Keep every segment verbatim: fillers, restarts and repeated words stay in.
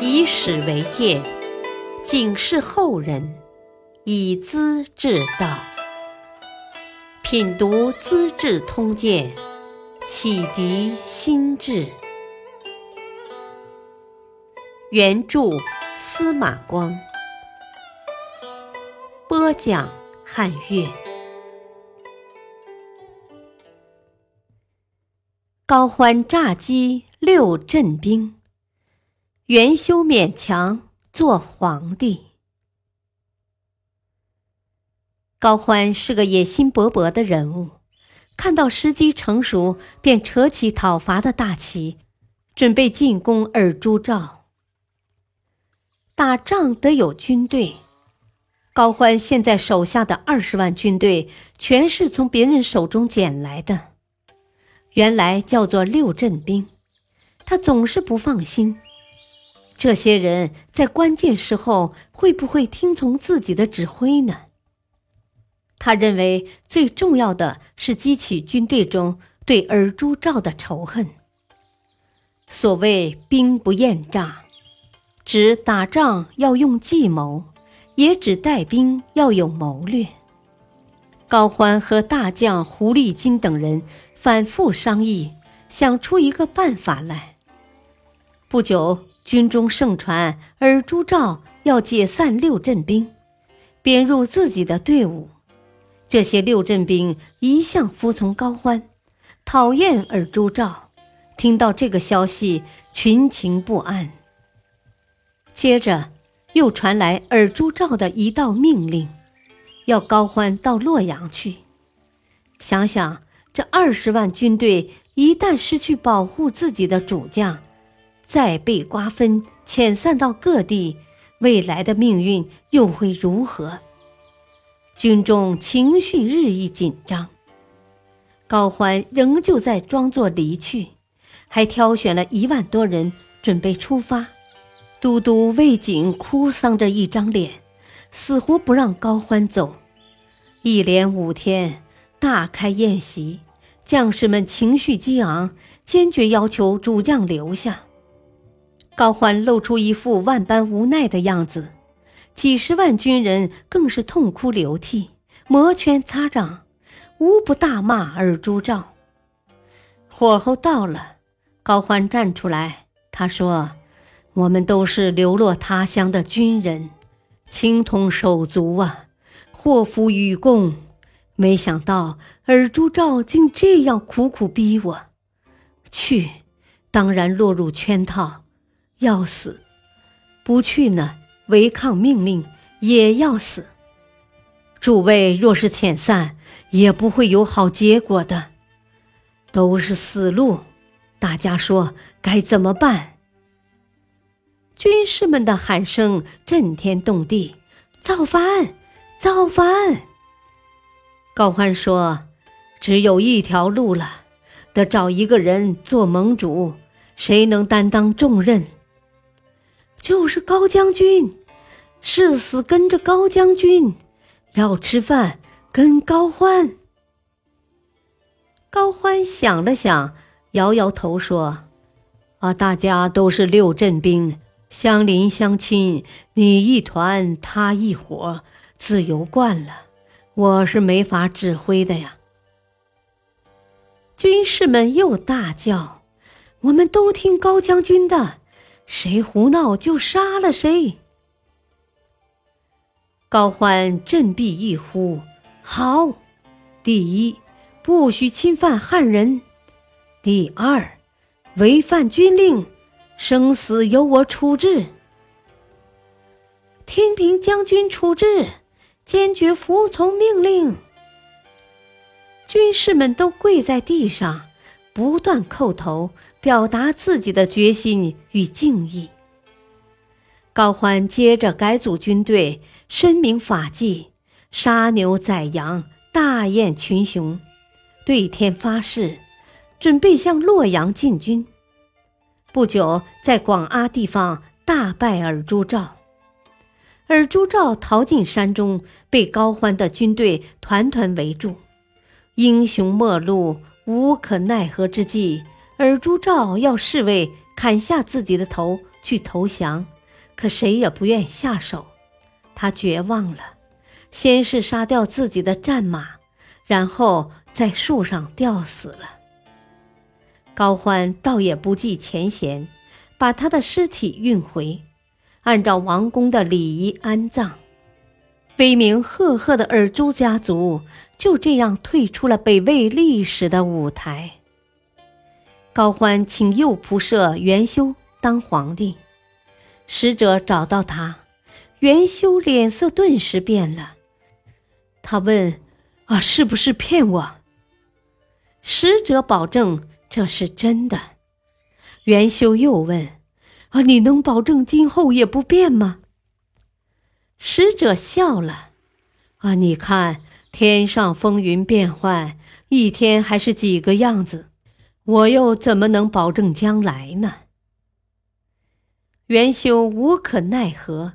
以史为鉴，警示后人，以资治道。品读《资治通鉴》，启迪心智。原著司马光，播讲汉乐。高欢诈击六镇兵，元修勉强做皇帝。高欢是个野心勃勃的人物，看到时机成熟，便扯起讨伐的大旗，准备进攻尔朱兆。打仗得有军队，高欢现在手下的二十万军队全是从别人手中捡来的，原来叫做六镇兵。他总是不放心，这些人在关键时候会不会听从自己的指挥呢？他认为最重要的是激起军队中对尔朱兆的仇恨。所谓兵不厌诈，指打仗要用计谋，也指带兵要有谋略。高欢和大将胡立金等人反复商议，想出一个办法来。不久，军中盛传尔朱兆要解散六镇兵，编入自己的队伍。这些六镇兵一向服从高欢，讨厌尔朱兆，听到这个消息，群情不安。接着又传来尔朱兆的一道命令，要高欢到洛阳去。想想这二十万军队一旦失去保护自己的主将，再被瓜分遣散到各地，未来的命运又会如何？军众情绪日益紧张，高欢仍旧在装作离去，还挑选了一万多人准备出发。都督魏景哭丧着一张脸，死活不让高欢走。一连五天，大开宴席，将士们情绪激昂，坚决要求主将留下。高欢露出一副万般无奈的样子，几十万军人更是痛哭流涕，摩拳擦掌，无不大骂尔朱兆。火候到了，高欢站出来，他说：“我们都是流落他乡的军人，情同手足啊，祸福与共。没想到尔朱兆竟这样苦苦逼我，去，当然落入圈套。”要死，不去呢，违抗命令也要死。诸位若是遣散，也不会有好结果的，都是死路。大家说该怎么办？军士们的喊声震天动地，造反，造反！高欢说：“只有一条路了，得找一个人做盟主，谁能担当重任？”就是高将军，誓死跟着高将军，要吃饭跟高欢。高欢想了想，摇摇头说：“啊，大家都是六镇兵，相邻相亲，你一团他一伙，自由惯了，我是没法指挥的呀。”军士们又大叫：“我们都听高将军的，谁胡闹就杀了谁！”高欢振臂一呼：“好！第一，不许侵犯汉人；第二，违反军令，生死由我处置。听凭将军处置，坚决服从命令。”军士们都跪在地上，不断叩头，表达自己的决心与敬意。高欢接着改组军队，申明法纪，杀牛宰羊，大宴群雄，对天发誓，准备向洛阳进军。不久，在广阿地方大败尔朱兆。尔朱兆逃进山中，被高欢的军队团团围住，英雄末路，无可奈何之际，尔朱兆要侍卫砍下自己的头去投降，可谁也不愿下手。他绝望了，先是杀掉自己的战马，然后在树上吊死了。高欢倒也不计前嫌，把他的尸体运回，按照王宫的礼仪安葬。威名赫赫的尔朱家族就这样退出了北魏历史的舞台。高欢请右仆射元修当皇帝，使者找到他，元修脸色顿时变了，他问：“啊，是不是骗我？”使者保证这是真的。元修又问：“啊，你能保证今后也不变吗？”使者笑了：“啊，你看天上风云变幻，一天还是几个样子，我又怎么能保证将来呢？”元修无可奈何，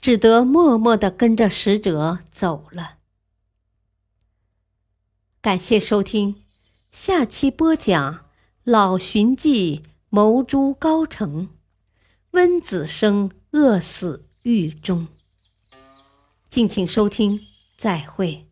只得默默地跟着使者走了。感谢收听，下期播讲《老荀记谋诛高澄》，温子升饿死狱中。敬请收听，再会。